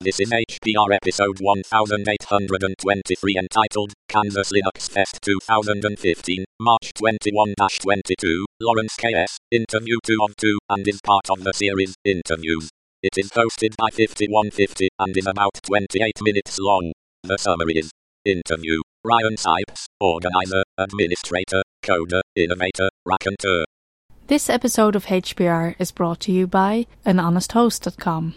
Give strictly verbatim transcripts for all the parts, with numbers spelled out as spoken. This is H P R episode one thousand eight hundred twenty-three entitled, Kansas Linux Fest twenty fifteen, March twenty-first to twenty-second, Lawrence, Kansas, Interview two of two, and is part of the series, Interviews. It is hosted by fifty-one fifty, and is about twenty-eight minutes long. The summary is, Interview, Ryan Sipes, Organizer, Administrator, Coder, Innovator, Raconteur. This episode of H P R is brought to you by an honest host dot com.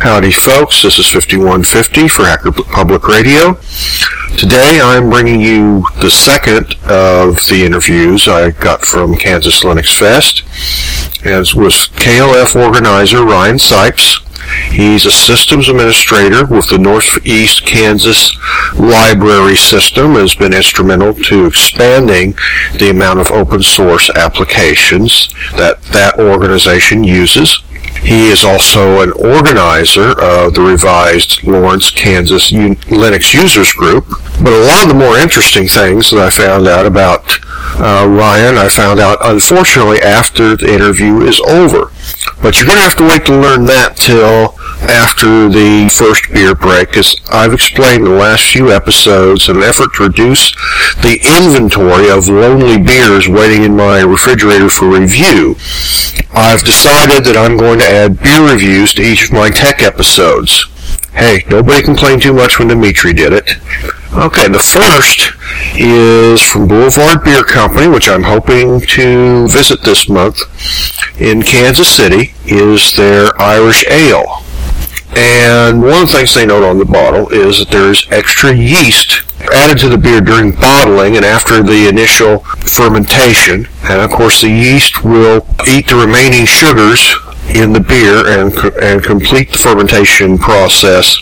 Howdy folks, this is fifty-one fifty for Hacker Public Radio. Today I'm bringing you the second of the interviews I got from Kansas Linux Fest. It was K L F organizer Ryan Sipes. He's a systems administrator with the Northeast Kansas Library System and has been instrumental to expanding the amount of open source applications that that organization uses. He is also an organizer of the revised Lawrence, Kansas Linux Users Group. But a lot of the more interesting things that I found out about uh, Ryan, I found out, unfortunately, after the interview is over. But you're going to have to wait to learn that till after the first beer break, as I've explained in the last few episodes an effort to reduce the inventory of lonely beers waiting in my refrigerator for review. I've decided that I'm going to add beer reviews to each of my tech episodes. Hey, nobody complained too much when Dmitri did it. Okay, the first is from Boulevard Beer Company, which I'm hoping to visit this month in Kansas City, is their Irish Ale. And one of the things they note on the bottle is that there is extra yeast added to the beer during bottling and after the initial fermentation. And of course the yeast will eat the remaining sugars in the beer and and complete the fermentation process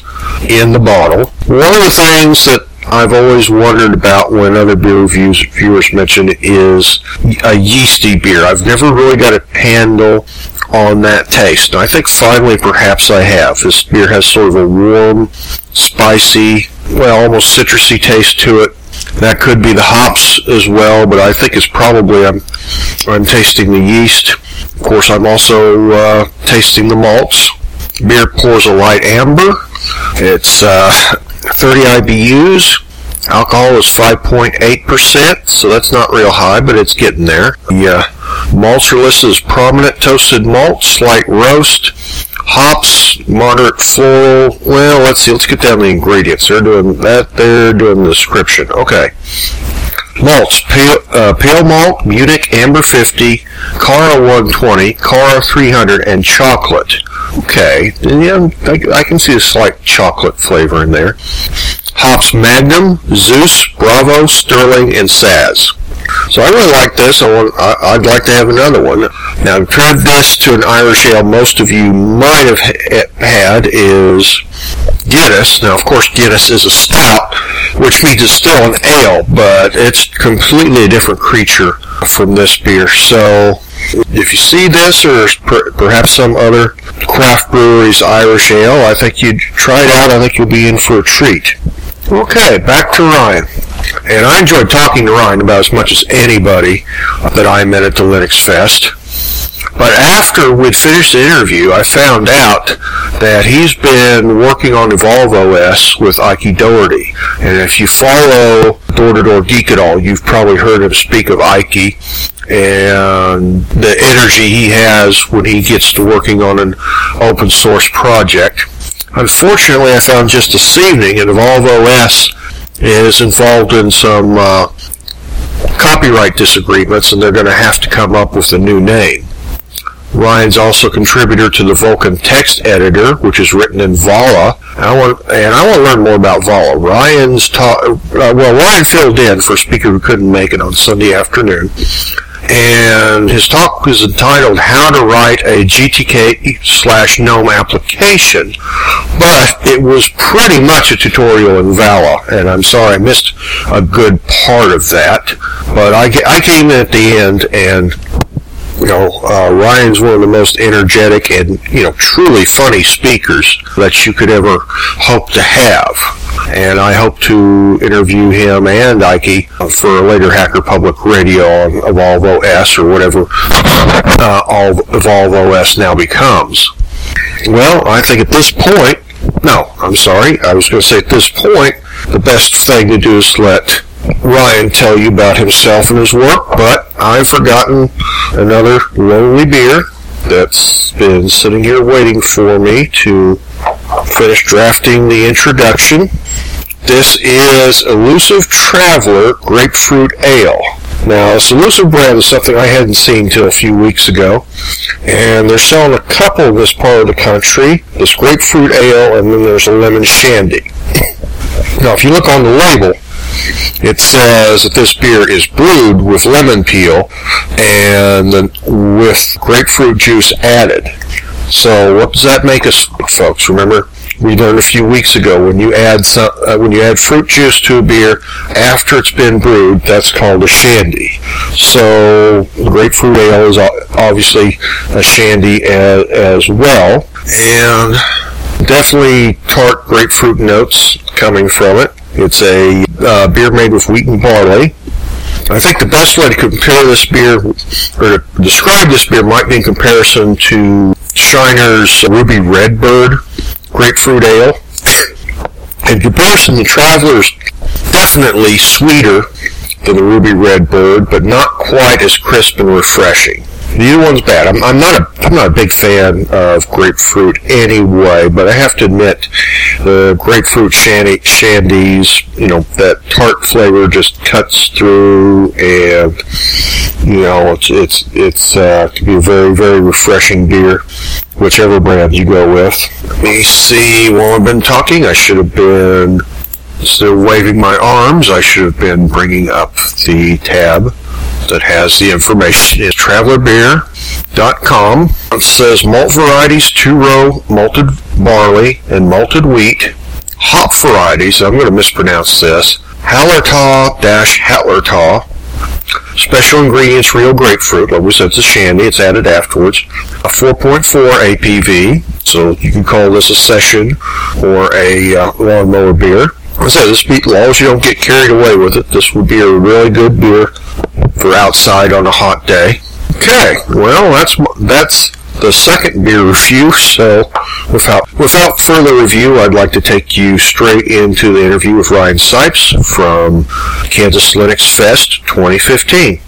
in the bottle. One of the things that I've always wondered about when other beer reviews, viewers mention is a yeasty beer. I've never really got a handle on that taste. Now, I think finally perhaps I have. This beer has sort of a warm, spicy, well, almost citrusy taste to it. That could be the hops as well, but I think it's probably I'm, I'm tasting the yeast. Of course, I'm also uh, tasting the malts. Beer pours a light amber. It's uh, thirty I B Us. Alcohol is five point eight percent, so that's not real high, but it's getting there. The uh, malts are listed as prominent toasted malts, slight roast, hops, moderate floral. Well, let's see. Let's get down to the ingredients. They're doing that. They're doing the description. Okay. Malts, pale, uh, pale malt, Munich, Amber fifty, Cara one twenty, Cara three hundred, and chocolate. Okay, yeah, I, I can see a slight chocolate flavor in there. Hops, Magnum, Zeus, Bravo, Sterling, and Saz. So I really like this. I want, I, I'd like to have another one. Now, compared this to an Irish ale most of you might have ha- had is Guinness. Now, of course, Guinness is a stout, which means it's still an ale, but it's completely a different creature from this beer. So if you see this or per- perhaps some other craft brewery's Irish ale, I think you'd try it out. I think you'll be in for a treat. Okay, back to Ryan. And I enjoyed talking to Ryan about as much as anybody that I met at the Linux Fest. But after we'd finished the interview, I found out that he's been working on Evolve O S with Ikey Doherty. And if you follow Door-to-Door Geek at all, you've probably heard him speak of Ikey and the energy he has when he gets to working on an open source project. Unfortunately, I found just this evening that Evolve O S is involved in some uh, copyright disagreements, and they're going to have to come up with a new name. Ryan's also a contributor to the Vulcan text editor, which is written in Vala. I want, and I want to learn more about Vala. Ryan's ta- uh, well, Ryan filled in for a speaker who couldn't make it on Sunday afternoon, and his talk is entitled "How to Write a G T K slash GNOME Application," but it was pretty much a tutorial in Vala, and I'm sorry I missed a good part of that. But I, I came in at the end, and you know, uh, Ryan's one of the most energetic and, you know, truly funny speakers that you could ever hope to have. And I hope to interview him and Ikey for a later Hacker Public Radio on Evolve O S or whatever uh, all Evolve O S now becomes. Well, I think at this point, no, I'm sorry, I was going to say at this point, the best thing to do is let Ryan tell you about himself and his work, but I've forgotten another lonely beer that's been sitting here waiting for me to finish drafting the introduction. This is Elusive Traveler Grapefruit Ale. Now, this Elusive brand is something I hadn't seen until a few weeks ago, and they're selling a couple in this part of the country, this Grapefruit Ale, and then there's a Lemon Shandy. Now, if you look on the label, it says that this beer is brewed with lemon peel and then with grapefruit juice added. So what does that make us, folks? Remember, we learned a few weeks ago when you add some, uh, when you add fruit juice to a beer after it's been brewed, that's called a shandy. So grapefruit ale is obviously a shandy as, as well, and definitely tart grapefruit notes coming from it. It's a uh, beer made with wheat and barley. I think the best way to compare this beer, or to describe this beer, might be in comparison to Shiner's Ruby Redbird Grapefruit Ale. In comparison, the Traveler's definitely sweeter than the Ruby Redbird, but not quite as crisp and refreshing. Neither one's bad. I'm, I'm not a I'm not a big fan of grapefruit anyway, but I have to admit the grapefruit shandy, shandies, you know, that tart flavor just cuts through, and you know it's it's it's uh, to be a very very refreshing beer, whichever brand you go with. Let me see. While I've been talking, I should have been still waving my arms. I should have been bringing up the tab that has the information. Is traveler beer dot com. It says malt varieties, two-row malted barley and malted wheat. Hop varieties, I'm going to mispronounce this, Hallertau-Hallertau. Special ingredients, real grapefruit. Like we said, it's a shandy. It's added afterwards. A four point four A P V, so you can call this a session or a uh, lawnmower beer. As I said, this beer, as long as you don't get carried away with it, this would be a really good beer for outside on a hot day. Okay, well, that's that's the second beer review, so without without further review, I'd like to take you straight into the interview with Ryan Sipes from Kansas Linux Fest twenty fifteen.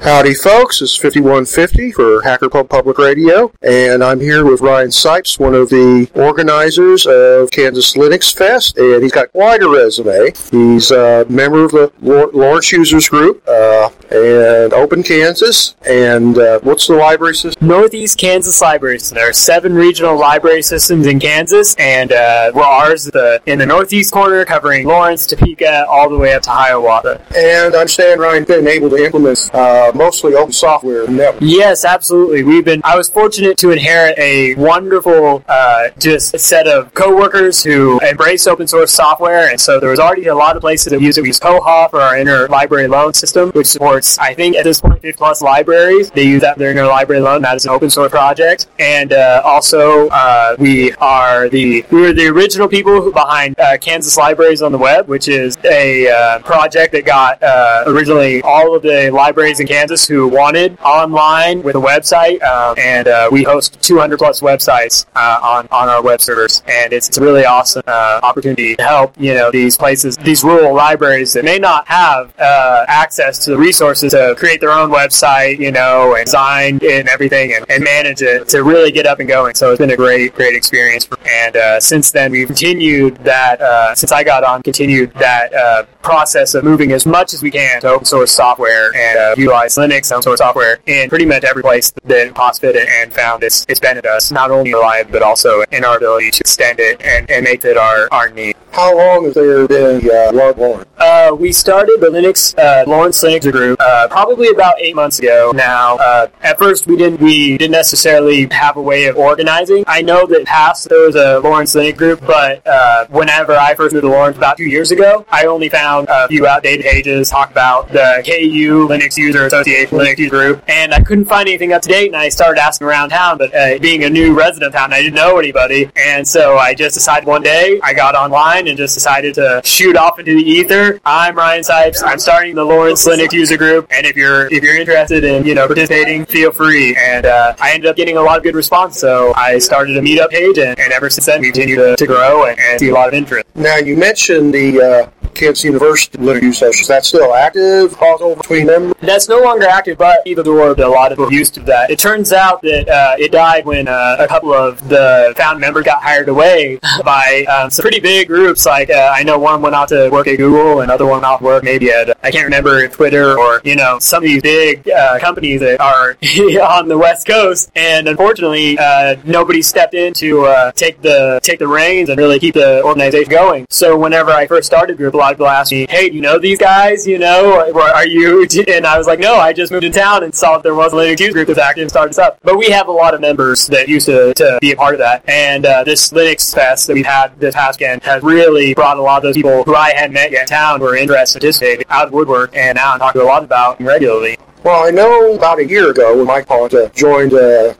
Howdy, folks. It's fifty-one fifty for Hacker Public Radio, and I'm here with Ryan Sipes, one of the organizers of Kansas Linux Fest, and he's got quite a resume. He's a member of the Lawrence Users Group uh, and Open Kansas, and uh, what's the library system? Northeast Kansas Library System. There are seven regional library systems in Kansas, and uh, we're ours the, in the northeast corner, covering Lawrence, Topeka, all the way up to Hiawatha. And I understand Ryan's been able to implement Uh, mostly open software network. Yes, absolutely. We've been, I was fortunate to inherit a wonderful uh, just set of co-workers who embrace open source software, and so there was already a lot of places that use it. We use Koha for our interlibrary loan system, which supports, I think, at this point, fifty plus libraries. They use that for their interlibrary loan. That is an open source project. And uh, also, uh, we are the, we were the original people who behind uh, Kansas Libraries on the Web, which is a uh, project that got uh, originally all of the libraries in Kansas Kansas who wanted online with a website, um, and uh, we host two hundred plus websites uh, on, on our web servers, and it's, it's a really awesome uh, opportunity to help, you know, these places, these rural libraries that may not have uh, access to the resources resources to create their own website, you know, and design and everything and, and manage it to really get up and going. So it's been a great, great experience. For, and uh, since then, we've continued that, uh, since I got on, continued that uh, process of moving as much as we can to open source software and uh, utilize Linux open source software in pretty much every place that P O S fit it and found it's, it's been at us, not only alive, but also in our ability to extend it and, and make it our, our need. How long has there been uh, Lawrence? Uh, we started the Linux, uh, Lawrence Linux Group uh, probably about eight months ago now. Uh, at first, we didn't we didn't necessarily have a way of organizing. I know that past there was a Lawrence Linux Group, but uh, whenever I first moved to Lawrence about two years ago, I only found a few outdated pages talk about the K U Linux User Association Linux User Group, and I couldn't find anything up to date, and I started asking around town, but uh, being a new resident of town, I didn't know anybody, and so I just decided one day, I got online and just decided to shoot off into the ether. I'm Ryan Sipes. I'm starting the Lawrence Linux User Group, and if you're if you're interested in you know participating, feel free. And uh, I ended up getting a lot of good response, so I started a meetup page, and, and ever since then, we continue to, to grow and, and see a lot of interest. Now, you mentioned the uh, Kansas University Linux User Sessions. Is that still active? Crossover between them? That's no longer active, but we've absorbed a lot of people used to that. It turns out that uh, it died when uh, a couple of the found members got hired away by um, some pretty big groups. Like uh, I know one went out to work at Google, another one off work maybe at I can't remember if Twitter or you know some of these big uh, companies that are on the West Coast. And unfortunately, uh, nobody stepped in to uh, take the take the reins and really keep the organization going. So whenever I first started group, a lot of people asked me, "Hey, do you know these guys? You know, or are you?" And I was like, "No, I just moved in town and saw that there was a Linux User Group that's active and started this up." But we have a lot of members that used to, to be a part of that. And uh, this Linux Fest that we've had this past weekend has really brought a lot of those people who I hadn't met yet in town who were interested in participating out of woodwork, and now I'm talking a lot about regularly. Well, I know about a year ago when Mike Collins uh, joined uh,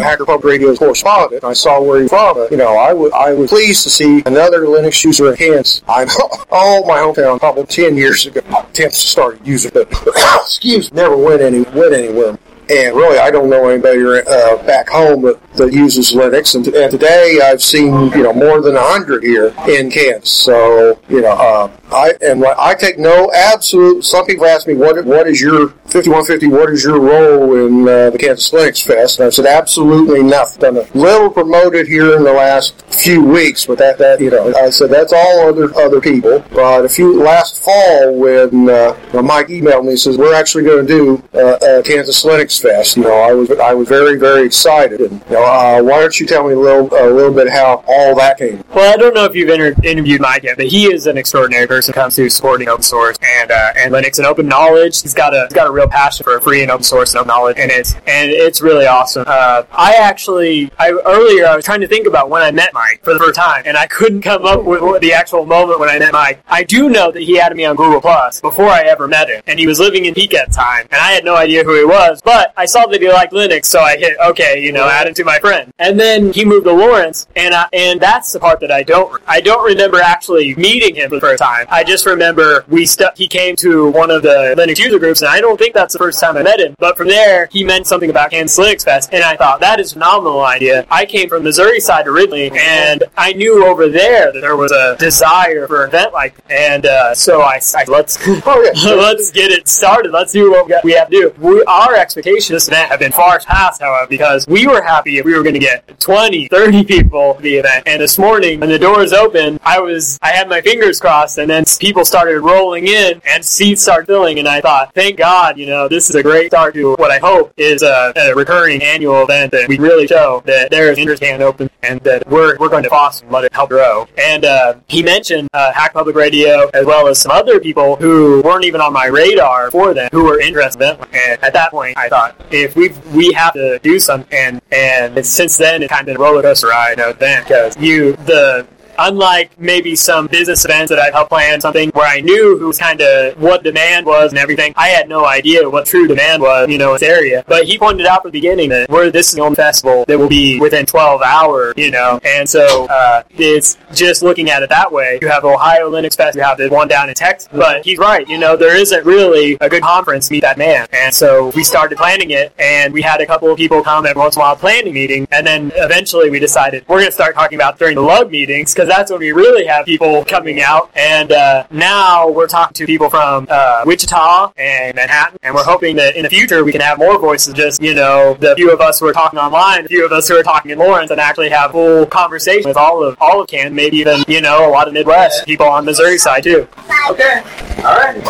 Hacker Pub Radio's correspondent, I saw where you're from. You know, I, w- I was pleased to see another Linux user in Kansas. I'm all my hometown probably ten years ago. Attempts to start using it, but excuse never went, any, went anywhere. And really, I don't know anybody uh, back home that, that uses Linux. And, and today, I've seen you know more than a hundred here in Kansas. So you know, uh, I and I take no absolute. Some people ask me what what is your fifty-one fifty? What is your role in uh, the Kansas Linux Fest? And I said absolutely nothing. Done a little promoted here in the last few weeks, but that that you know, I said that's all other other people. But a few last fall when, uh, when Mike emailed me, he says we're actually going to do uh, a Kansas Linux Fest. You know, I was I was very, very excited. And, you know, uh, why don't you tell me a little a little bit how all that came? Well, I don't know if you've inter- interviewed Mike yet, but he is an extraordinary person when it comes to supporting open source and uh, and Linux and open knowledge. He's got a he's got a real passion for free and open source and open knowledge, and it's and it's really awesome. Uh, I actually I earlier I was trying to think about when I met Mike for the first time, and I couldn't come up with the actual moment when I met Mike. I do know that he had me on Google Plus before I ever met him, and he was living in Piquet at the time, and I had no idea who he was, but I saw that he liked Linux, so I hit okay, you know, add him to my friend. And then he moved to Lawrence, and I, and that's the part that I don't I don't remember actually meeting him for the first time. I just remember we stu- he came to one of the Linux user groups, and I don't think that's the first time I met him. But from there, he meant something about Kansas Linux Fest, and I thought that is a phenomenal idea. I came from Missouri side originally, and I knew over there that there was a desire for an event like that. And uh, so I, I let's let's get it started. Let's do what we, got, we have to do. We, our expectations this event have been far past, however, because we were happy if we were going to get twenty, thirty people to the event. And this morning, when the doors opened, I was, I had my fingers crossed, and then people started rolling in, and seats started filling, and I thought, thank God, you know, this is a great start to what I hope is a, a recurring annual event that we really show that there is interest in open, and that we're we're going to foster and let it help grow. And uh, he mentioned uh, Hack Public Radio, as well as some other people who weren't even on my radar for them, who were interested in it. And at that point, I thought, if we we have to do something, and, and since then it's kind of been a roller coaster ride. No, then because you the. Unlike maybe some business events that I've helped plan, something where I knew who was kind of what demand was and everything, I had no idea what true demand was, you know, in this area. But he pointed out at the beginning that we're this is the only festival that will be within twelve hours, you know. And so uh, it's just looking at it that way. You have Ohio Linux Fest, you have the one down in Texas. But he's right, you know, there isn't really a good conference to meet that man. And so we started planning it, and we had a couple of people come every once in a while planning meeting, and then eventually we decided we're going to start talking about during the lug meetings because that's when we really have people coming out. And uh, now we're talking to people from uh, Wichita and Manhattan, and we're hoping that in the future we can have more voices, just, you know, the few of us who are talking online, the few of us who are talking in Lawrence, and actually have full conversation with all of all of Kansas, maybe even, you know, a lot of Midwest people on Missouri side, too. Okay. All right.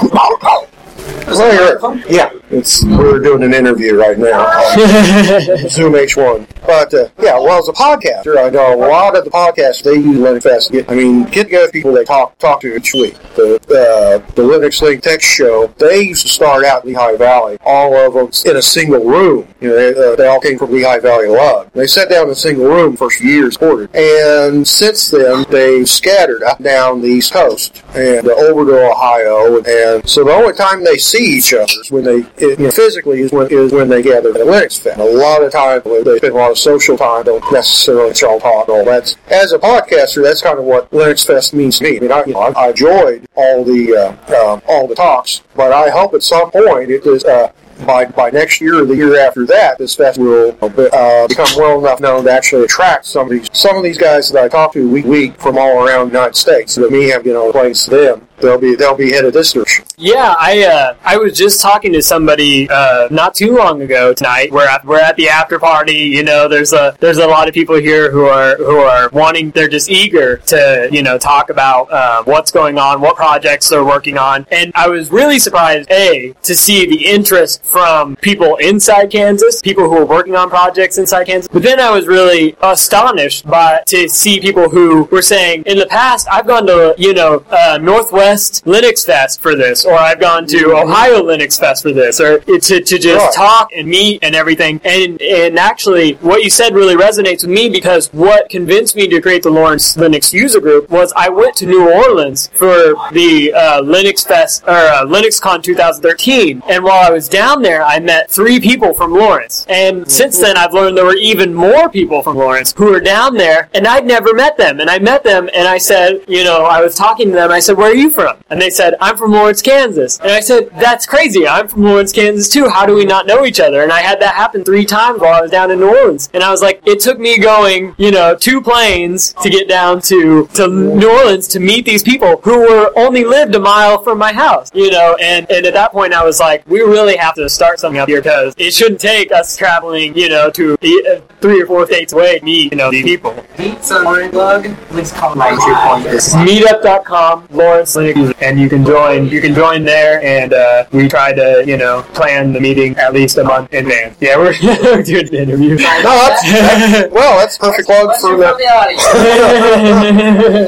Well, yeah, it's, we're doing an interview right now on Zoom H one. But, uh, yeah, well, as a podcaster, I know a lot of the podcasts, they use Linux Fest. I mean, get together people they talk talk to each week. The uh, the Linux Link Tech Show, they used to start out in Lehigh Valley, all of them in a single room. You know, they, uh, they all came from Lehigh Valley Lug. They sat down in a single room for years, quarter. And since then, they've scattered up down the East Coast and uh, over to Ohio. And so the only time they see each other is when they, you know, physically is when, is when they gather at Linux Fest. A lot of time they spend a lot of social time, don't necessarily all talk all that. As a podcaster, that's kind of what Linux Fest means to me. I mean, I, you know, I enjoyed all the uh, uh, all the talks, but I hope at some point it is. Uh, By by next year or the year after that, this fest will uh, become well enough known to actually attract some of these some of these guys that I talk to week week from all around the United States. So that me have you know place them, they'll be they'll be headed this direction. Yeah, I uh, I was just talking to somebody uh, not too long ago tonight. We're at, we're at the after party. You know, there's a there's a lot of people here who are who are wanting. They're just eager to you know talk about uh, what's going on, what projects they're working on, and I was really surprised a to see the interest from people inside Kansas, people who are working on projects inside Kansas. But then I was really astonished by to see people who were saying, in the past, I've gone to, you know, uh, Northwest Linux Fest for this, or I've gone to Ohio Linux Fest for this, or to, to just sure. talk and meet and everything. And and actually, what you said really resonates with me, because what convinced me to create the Lawrence Linux User Group was I went to New Orleans for the uh, Linux Fest, or uh, LinuxCon twenty thirteen, and while I was down there, I met three people from Lawrence, and mm-hmm. since then I've learned there were even more people from Lawrence who are down there, and I'd never met them, and I met them, and I said, you know, I was talking to them, I said, where are you from? And they said, I'm from Lawrence, Kansas. And I said, that's crazy, I'm from Lawrence, Kansas too, how do we not know each other? And I had that happen three times while I was down in New Orleans, and I was like, it took me going, you know, two planes to get down to, to New Orleans to meet these people who were only lived a mile from my house, you know, and, and at that point I was like, we really have to start something up here, because it shouldn't take us traveling, you know, to uh, three or four states away to meet, you know, these people. meetup dot com, Lawrence Linux, and you can join. You can join there, and uh, we try to, you know, plan the meeting at least a month in advance. Yeah, we're doing the interview. No, that's, that's, well, that's perfect plug for the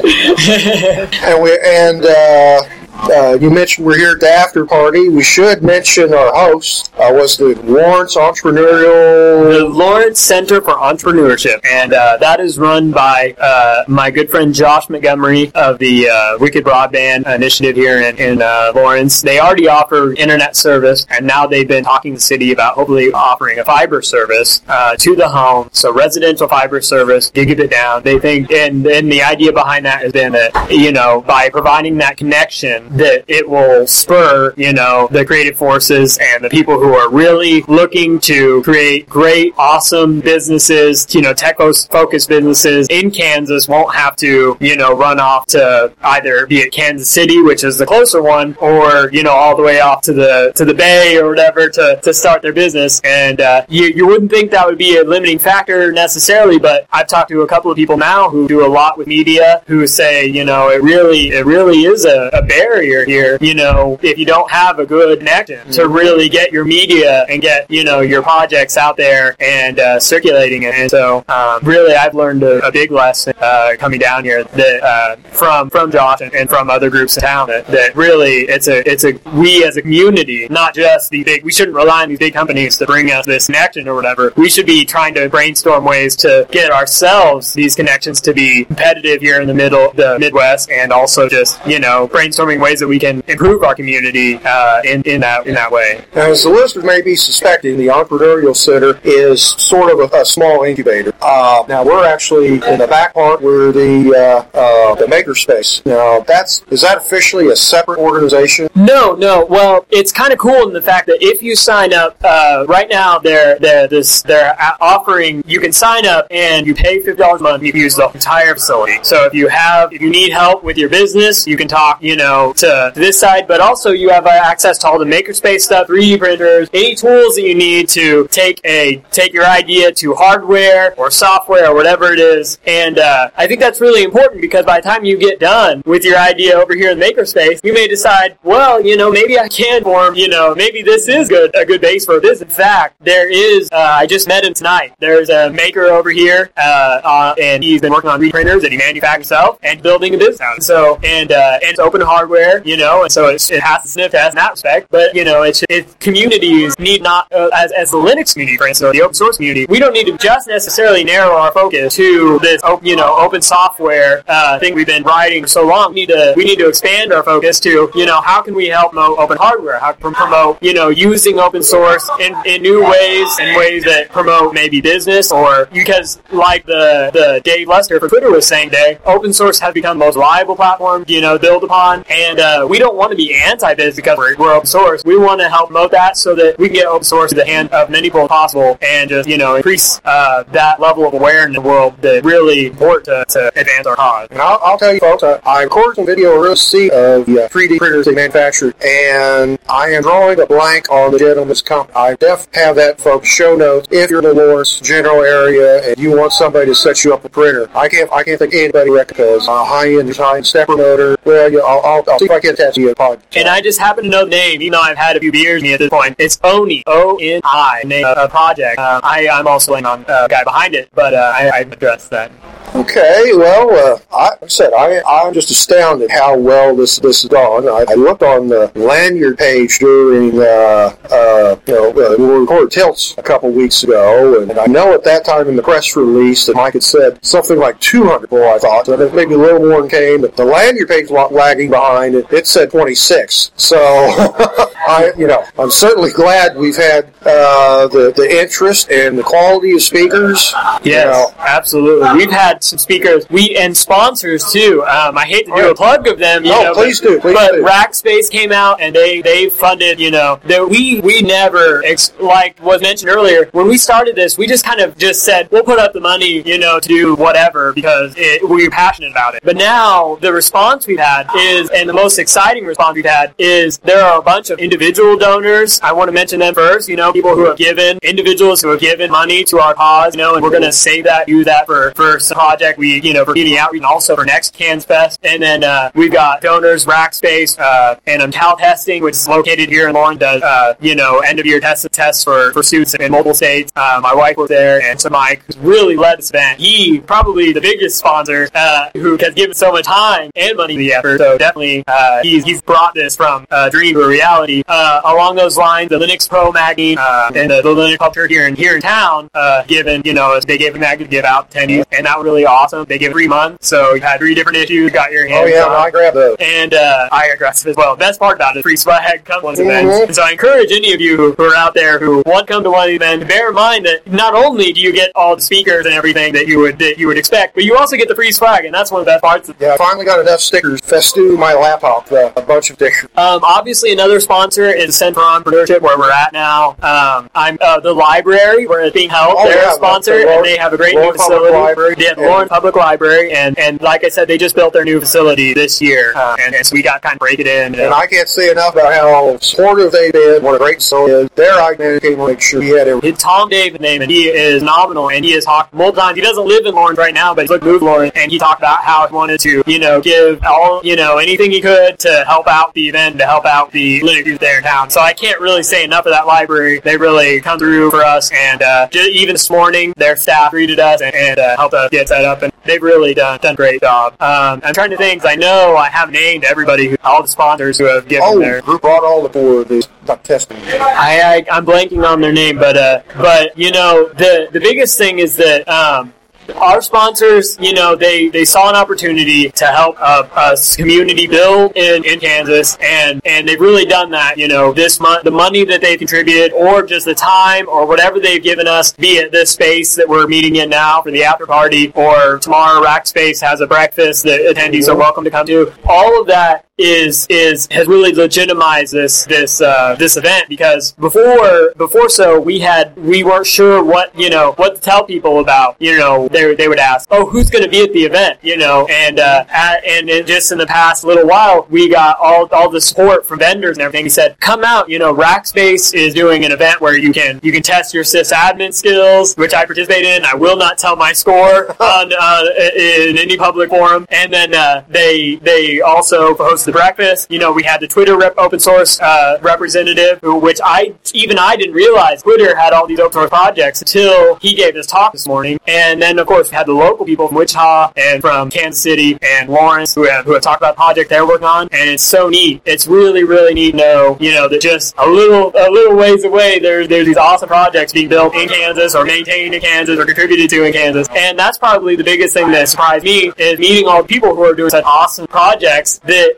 audience. and we and. Uh, Uh, you mentioned we're here at the after party. We should mention our host uh, was the Lawrence Entrepreneurial... The Lawrence Center for Entrepreneurship. And uh, that is run by uh, my good friend Josh Montgomery of the uh, Wicked Broadband Initiative here in, in uh, Lawrence. They already offer internet service, and now they've been talking to the city about hopefully offering a fiber service uh, to the home. So residential fiber service, gigabit down. They think, and, and the idea behind that has been that, you know, by providing that connection, that it will spur, you know, the creative forces and the people who are really looking to create great, awesome businesses, you know, tech-focused businesses in Kansas won't have to, you know, run off to either be at Kansas City, which is the closer one, or, you know, all the way off to the to the Bay or whatever to, to start their business. And uh, you, you wouldn't think that would be a limiting factor necessarily, but I've talked to a couple of people now who do a lot with media who say, you know, it really, it really is a, a barrier here, you know, if you don't have a good connection to really get your media and get, you know, your projects out there and uh, circulating it. And so, um, really, I've learned a, a big lesson uh, coming down here that uh, from from Josh and, and from other groups in town that, that really it's a it's a we as a community, not just the big. We shouldn't rely on these big companies to bring us this connection or whatever. We should be trying to brainstorm ways to get ourselves these connections to be competitive here in the middle, the Midwest, and also just you know brainstorming ways ways that we can improve our community uh, in, in that in that way. Now, as the listeners may be suspecting, the Entrepreneurial Center is sort of a, a small incubator. Uh, now, we're actually in the back part where the uh, uh, the makerspace. Now, that's is that officially a separate organization? No, no. Well, it's kind of cool in the fact that if you sign up uh, right now, they're they're this they're offering you can sign up and you pay fifty dollars a month. You can use the entire facility. So if you have if you need help with your business, you can talk, you know, to, to this side. But also you have access to all the makerspace stuff, three D printers, any tools that you need to take a take your idea to hardware or software or whatever it is. And uh, I think that's really important because by the time you get done with your idea over here in the makerspace, you may decide, well, you know, maybe I can form, you know, maybe this is good a good base for this. In fact, there is. Uh, I just met him tonight. There's a maker over here, uh, uh, and he's been working on three D printers that he manufactures himself and building a business out. So and uh, and it's open hardware, you know, and so it's, it has to sniff test in that respect. But you know, it's it communities need not uh, as as the Linux community, for instance, or the open source community. We don't need to just necessarily narrow our focus to this, you know, open software uh, thing we've been riding for so long. We need to we need to expand our focus to, you know, how can we help promote open hardware? How can we promote, you know, using open source in, in new ways and ways that promote maybe business or because like the the Dave Lester from Twitter was saying today, open source has become the most reliable platform, you know, build upon. And uh, we don't want to be anti-biz because we're, we're open source. We want to help promote that so that we can get open source to the hand of many people possible and just, you know, increase uh, that level of awareness in the world that really important to, to advance our cause. And I'll, I'll tell you folks, I, I recorded some video real see of the uh, three D printers they manufactured, and I am drawing a blank on the gentleman's comment. I def have that folks show notes if you're in the Lawrence general area and you want somebody to set you up a printer. I can't I can't think anybody recognizes a high-end design stepper motor. Well, yeah, I'll, I'll, I'll see if I can attach you a podcast. And I just happen to know the name, even though I've had a few beers at this point. It's Oni, O N I, name of a project. Um, I, I'm also in on uh, the guy behind it, but uh, I, I addressed that. Okay, well, uh, I, like I said, I, I'm just astounded how well this this has gone. I, I looked on the lanyard page during, uh, uh, you know, uh, we recorded Tilts a couple weeks ago, and I know at that time in the press release that Mike had said something like two hundred people, I thought, and it maybe a little more came, but the lanyard page was lagging behind, it, it said twenty-six. So, I, you know, I'm certainly glad we've had uh, the, the interest and the quality of speakers. Yes, you know. Absolutely. We've had some speakers, we and sponsors too. Um, I hate to do a plug of them, you oh, know, please but, do, please but do. Rackspace came out and they, they funded, you know, that we we never ex- like was mentioned earlier. When we started this, we just kind of just said we'll put up the money, you know, to do whatever because it, we were passionate about it. But now the response we've had is, and the most exciting response we've had is there are a bunch of individual donors. I want to mention them first, you know, people who have given, individuals who have given money to our cause, you know, and we're going to save that, use that for for some project we, you know, for getting out and also for next Kansas Fest. And then uh, we've got donors, Rackspace, uh, and um, Cal Testing, which is located here in Lawrence, does, uh, you know, end-of-year tests tests for, for students in multiple states. Uh, my wife was there, and so Mike, who's really led this event. He, probably the biggest sponsor, uh, who has given so much time and money to the effort, so definitely uh, he's, he's brought this from a dream to a reality. Uh, along those lines, the Linux Pro Magazine uh, and the, the Linux culture here in, here in town, uh, given, you know, they gave a magazine to give out ten years, and that would really awesome. They give three months, so you had three different issues, got your hands. Oh yeah, on. I grabbed those. And uh, I grabbed as well. Best part about it, free swag comes once mm-hmm. events. And so I encourage any of you who are out there who want to come to one event, bear in mind that not only do you get all the speakers and everything that you would that you would expect, but you also get the free swag, and that's one of the best parts. Yeah, I finally got enough stickers festoon my laptop, uh, a bunch of stickers. Um, obviously another sponsor is Central Entrepreneurship, where we're at now. Um, I'm uh, the library where it's being held. Oh, they're yeah, a sponsor, the Lord, and they have a great Lord new facility. Library. They have yeah. Lawrence Public Library, and, and like I said, they just built their new facility this year, uh, and, and so we got kind of break it in. And, and I can't say enough about how supportive they've been, what a great song is. Their idea came to make sure he had everything. Tom David Naiman, he is nominal, and he has talked multiple times. He doesn't live in Lawrence right now, but he's moved to Lawrence, and he talked about how he wanted to, you know, give all, you know, anything he could to help out the event, to help out the Linux there in town. So I can't really say enough of that library. They really come through for us, and uh, even this morning, their staff greeted us and, and uh, helped us get set up, and they've really done, done a great job. Um, I'm trying to think, I know I have named everybody, who, all the sponsors who have given oh, their... who brought all the board these testing. I, I, I'm blanking on their name, but, uh, but you know, the, the biggest thing is that... Um, Our sponsors, you know, they, they saw an opportunity to help uh, us community build in, in Kansas, and, and they've really done that, you know, this month, the money that they've contributed, or just the time, or whatever they've given us, be it this space that we're meeting in now for the after party, or tomorrow Rackspace has a breakfast that attendees are welcome to come to. All of that is is has really legitimized this this uh, this event, because before before so we had we weren't sure what you know what to tell people about. You know, they they would ask, oh, who's going to be at the event? You know, and uh, at, and it, just in the past little while, we got all all the support from vendors and everything. He said, come out. You know, Rackspace is doing an event where you can you can test your sysadmin skills, which I participated in. I will not tell my score on uh, in any public forum. And then uh, they they also hosted the breakfast. You know, we had the Twitter rep- open source uh, representative, who, which I even I didn't realize Twitter had all these open source projects until he gave this talk this morning. And then, of course, we had the local people from Wichita and from Kansas City and Lawrence who have who have talked about the project they're working on. And it's so neat. It's really, really neat to know, you know, that just a little a little ways away, there's there's these awesome projects being built in Kansas or maintained in Kansas or contributed to in Kansas. And that's probably the biggest thing that surprised me is meeting all the people who are doing such awesome projects that,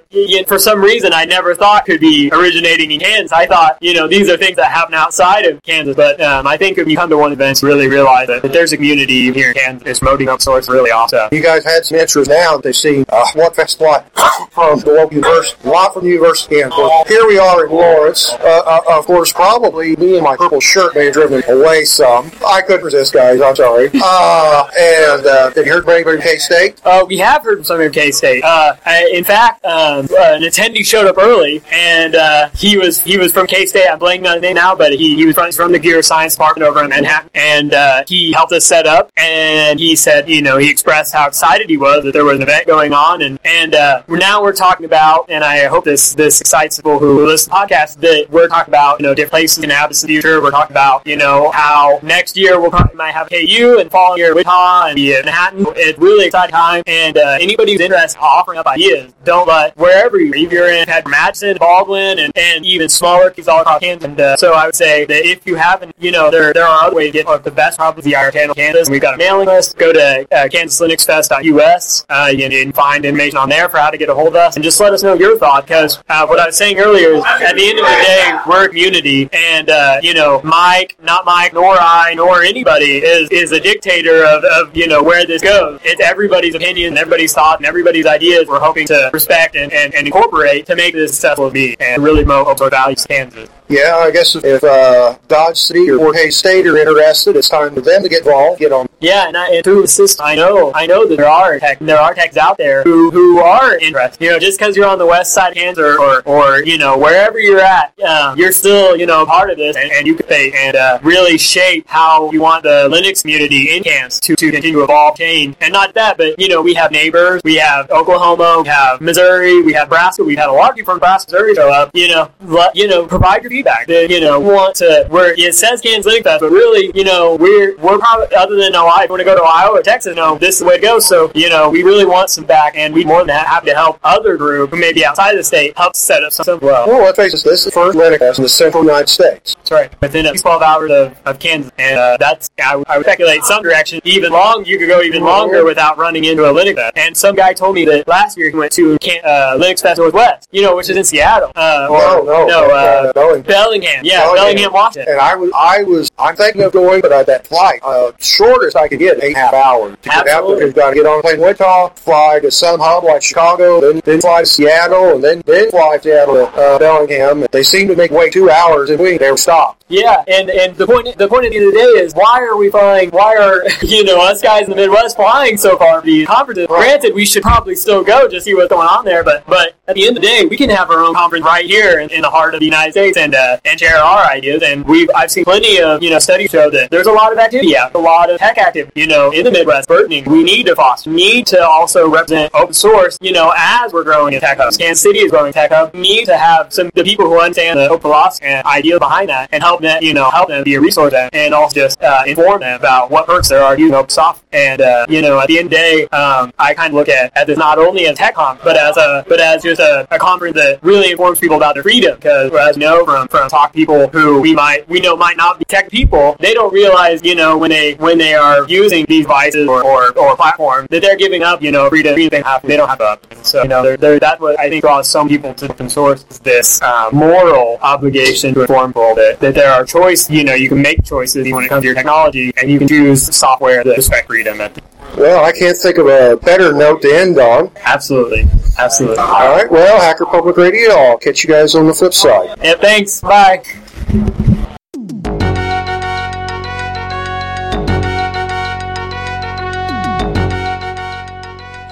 for some reason, I never thought could be originating in Kansas. I thought, you know, these are things that happen outside of Kansas. But um, I think if you come to one event, you really realize that there's a community here in Kansas that's promoting open source really awesome. You guys had some interest now that they see uh, one fest lot from the local university, a lot from the university. And of course, here we are in Lawrence. Uh, uh, of course, probably me and my purple shirt may have driven away some. I couldn't resist, guys. I'm sorry. Uh, and uh, have you heard from anybody from K-State? Uh, we have heard from somebody from K-State. Uh, I, in fact, um, Uh, an attendee showed up early, and uh, he was he was from K-State. I'm blanking on his name now, but he, he was from, from the computer science department over in Manhattan, and uh, he helped us set up, and he said, you know, he expressed how excited he was that there was an event going on, and, and uh, now we're talking about, and I hope this, this excites people who listen to the podcast, that we're talking about, you know, different places in the future. We're talking about, you know, how next year we'll probably might have K U, and following year Wichita, and be in Manhattan. It's really exciting time, and uh, anybody who's interested in offering up ideas, don't let... wherever you're, if you're in, had Madison, Baldwin, and, and even smaller kids all across Kansas. And uh, so I would say that if you haven't, you know, there there are other ways to get like, the best problems via our channel, Kansas. We've got a mailing list. Go to uh, Kansas Linux Fest dot U S. Uh, you can find information on there for how to get a hold of us. And just let us know your thought, because uh, what I was saying earlier is at the end of the day, we're a community. And, uh, you know, Mike, not Mike, nor I, nor anybody is, is a dictator of, of, you know, where this goes. It's everybody's opinion, everybody's thought, and everybody's ideas we're hoping to respect and And, and incorporate to make this successful be and really promote open value standards. Yeah, I guess if uh, Dodge City or Fort Hays State are interested, it's time for them to get involved. Get on. Yeah, and, I, and through the system, I know, I know that there are tech, there are techs out there who, who are interested. You know, just because you're on the west side of Kansas or, or, or you know wherever you're at, um, you're still you know part of this, and, and you can say and uh, really shape how you want the Linux community in Kansas to, to continue to evolve, change, and not that, but you know we have neighbors, we have Oklahoma, we have Missouri, we have Nebraska, we had a lot of people from Nebraska, Missouri show up. You know, let, you know, provide your feedback. That, you know, want to where it says Kansas Linux Fest, but really, you know, we're we're probably other than Ohio, if you want to go to Ohio or Texas, no, this is the way to go. So, you know, we really want some back, and we more than happy to help other groups who may be outside of the state help set up something well. Well, let's face it, this is the first Linux Fest in the central United States. That's right, within a twelve hours of, of Kansas, and uh, that's I, I would speculate some direction even long you could go even longer without running into a Linux Fest. And some guy told me that last year he went to uh, Linux Fest Northwest, you know, which is in Seattle. Uh, or, no, no, no uh, Bellingham. Bellingham. Yeah, Bellingham, Bellingham, Washington. And I was, I was, I'm thinking of going, but at that flight, uh, shortest I could get, eight and a half hours. To get out, you've got to get on a plane to Wichita, fly to some hub like Chicago, then, then fly to Seattle, and then, then fly to Seattle, uh, Bellingham. They seem to make way two hours if we never stop. Yeah, and, and the point the point at the end of the day is why are we flying? Why are you know us guys in the Midwest flying so far for these conferences? Right. Granted, we should probably still go to see what's going on there, but but at the end of the day, we can have our own conference right here in, in the heart of the United States and uh, and share our ideas. And we've I've seen plenty of you know studies show that there's a lot of activity, out, a lot of tech activity, you know, in the Midwest burgeoning. We need to foster, we need to also represent open source, you know, as we're growing in tech hubs. Kansas City is growing tech hub. We need to have some the people who understand the open philosophy and ideas behind that and help. help them, you know, help them be a resource and also just uh, inform them about what perks there are using open software. And, uh, you know, at the end of the day, um, I kind of look at, at this not only as tech conference, but as a, but as just a, a conference that really informs people about their freedom. Because as you know, from, from talk to people who we might, we know might not be tech people, they don't realize, you know, when they, when they are using these devices or, or, or platforms, that they're giving up, you know, freedom. They don't have up. So, you know, they're, they're, that's what I think draws some people to open source, this um, moral obligation to inform people that, that there are choices, you know, you can make choices when it comes to your technology, and you can choose software that respect freedom. At the- well, I can't think of a better note to end on. Absolutely. Absolutely. All right, well, Hacker Public Radio, I'll catch you guys on the flip side. Yeah, thanks. Bye.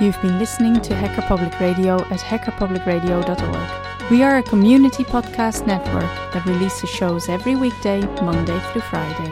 You've been listening to Hacker Public Radio at hacker public radio dot org. We are a community podcast network that releases shows every weekday, Monday through Friday.